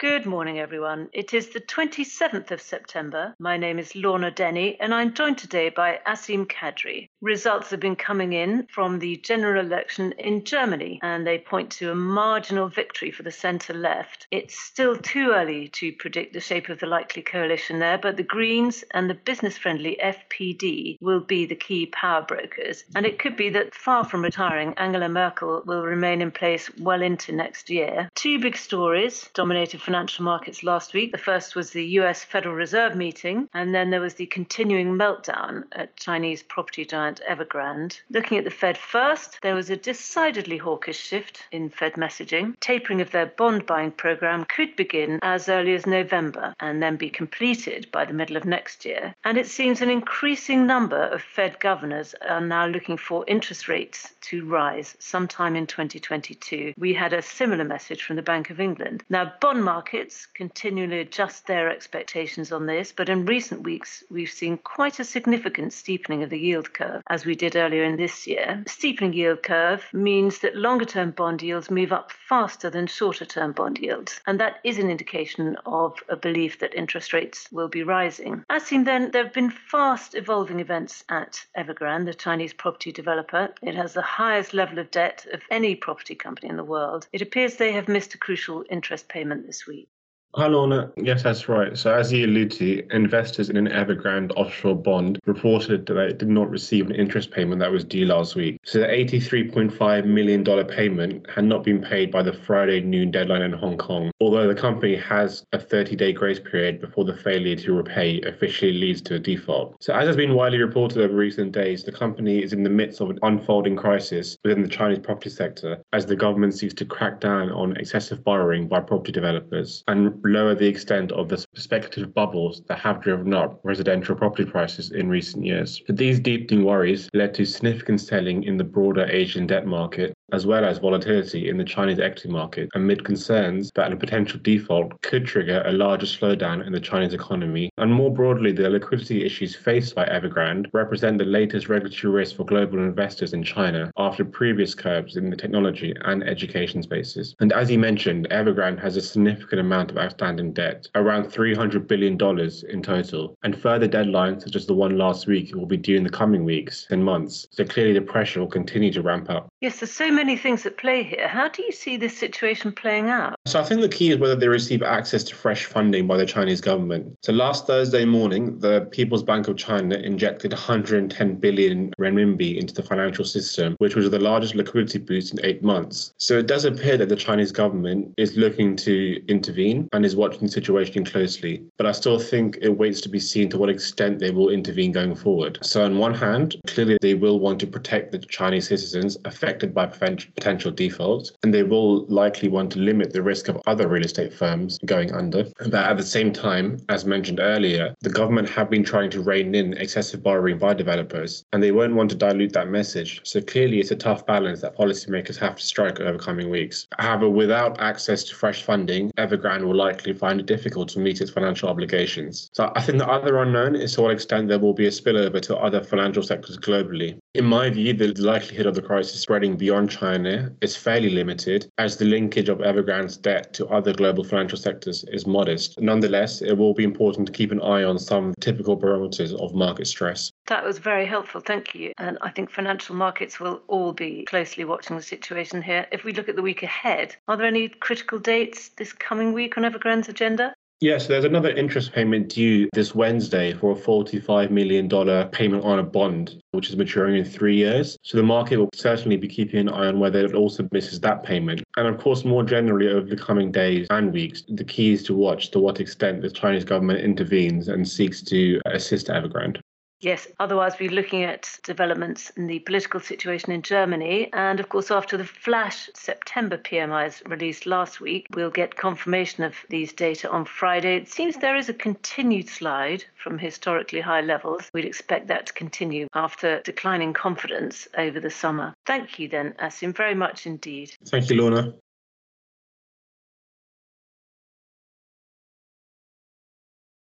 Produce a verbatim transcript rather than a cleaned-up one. Good morning, everyone. It is the twenty-seventh of September. My name is Lorna Denny, and I'm joined today by Asim Kadri. Results have been coming in from the general election in Germany, and they point to a marginal victory for the centre-left. It's still too early to predict the shape of the likely coalition there, but the Greens and the business-friendly F P D will be the key power brokers. And it could be that far from retiring, Angela Merkel will remain in place well into next year. Two big stories dominated financial markets last week. The first was the U S Federal Reserve meeting, and then there was the continuing meltdown at Chinese property giant Evergrande. Looking at the Fed first, there was a decidedly hawkish shift in Fed messaging. Tapering of their bond buying program could begin as early as November and then be completed by the middle of next year. And it seems an increasing number of Fed governors are now looking for interest rates to rise sometime in twenty twenty-two. We had a similar message from the Bank of England. Now, bond markets Markets continually adjust their expectations on this, but in recent weeks we've seen quite a significant steepening of the yield curve, as we did earlier in this year. The steepening yield curve means that longer-term bond yields move up faster than shorter-term bond yields, and that is an indication of a belief that interest rates will be rising. As seen then, there have been fast evolving events at Evergrande, the Chinese property developer. It has the highest level of debt of any property company in the world. It appears they have missed a crucial interest payment this week. Hi, Lorna. Yes, that's right. So as you alluded to, investors in an Evergrande offshore bond reported that it did not receive an interest payment that was due last week. So the eighty-three point five million dollars payment had not been paid by the Friday noon deadline in Hong Kong, although the company has a thirty-day grace period before the failure to repay officially leads to a default. So as has been widely reported over recent days, the company is in the midst of an unfolding crisis within the Chinese property sector as the government seeks to crack down on excessive borrowing by property developers and lower the extent of the speculative bubbles that have driven up residential property prices in recent years. But these deepening worries led to significant selling in the broader Asian debt market, as well as volatility in the Chinese equity market, amid concerns that a potential default could trigger a larger slowdown in the Chinese economy. And more broadly, the liquidity issues faced by Evergrande represent the latest regulatory risk for global investors in China after previous curbs in the technology and education spaces. And as you mentioned, Evergrande has a significant amount of outstanding debt, around three hundred billion dollars in total. And further deadlines, such as the one last week, will be due in the coming weeks and months. So clearly the pressure will continue to ramp up. Yes, there's so many things at play here. How do you see this situation playing out? So I think the key is whether they receive access to fresh funding by the Chinese government. So last Thursday morning, the People's Bank of China injected one hundred ten billion renminbi into the financial system, which was the largest liquidity boost in eight months. So it does appear that the Chinese government is looking to intervene and is watching the situation closely. But I still think it waits to be seen to what extent they will intervene going forward. So on one hand, clearly they will want to protect the Chinese citizens affected by potential defaults, and they will likely want to limit the risk of other real estate firms going under. But at the same time, as mentioned earlier, the government have been trying to rein in excessive borrowing by developers, and they won't want to dilute that message. So clearly it's a tough balance that policymakers have to strike over coming weeks. However, without access to fresh funding, Evergrande will likely find it difficult to meet its financial obligations. So I think the other unknown is to what extent there will be a spillover to other financial sectors globally. In my view, the likelihood of the crisis spreading beyond China is fairly limited, as the linkage of Evergrande's debt to other global financial sectors is modest. Nonetheless, it will be important to keep an eye on some typical barometers of market stress. That was very helpful, thank you. And I think financial markets will all be closely watching the situation here. If we look at the week ahead, are there any critical dates this coming week on Evergrande's agenda? Yes, yeah, so there's another interest payment due this Wednesday for a forty-five million dollars payment on a bond, which is maturing in three years. So the market will certainly be keeping an eye on whether it also misses that payment. And of course, more generally over the coming days and weeks, the key is to watch to what extent the Chinese government intervenes and seeks to assist Evergrande. Yes, otherwise we're looking at developments in the political situation in Germany. And of course, after the flash September P M Is released last week, we'll get confirmation of these data on Friday. It seems there is a continued slide from historically high levels. We'd expect that to continue after declining confidence over the summer. Thank you then, Asim, very much indeed. Thank you, Lorna.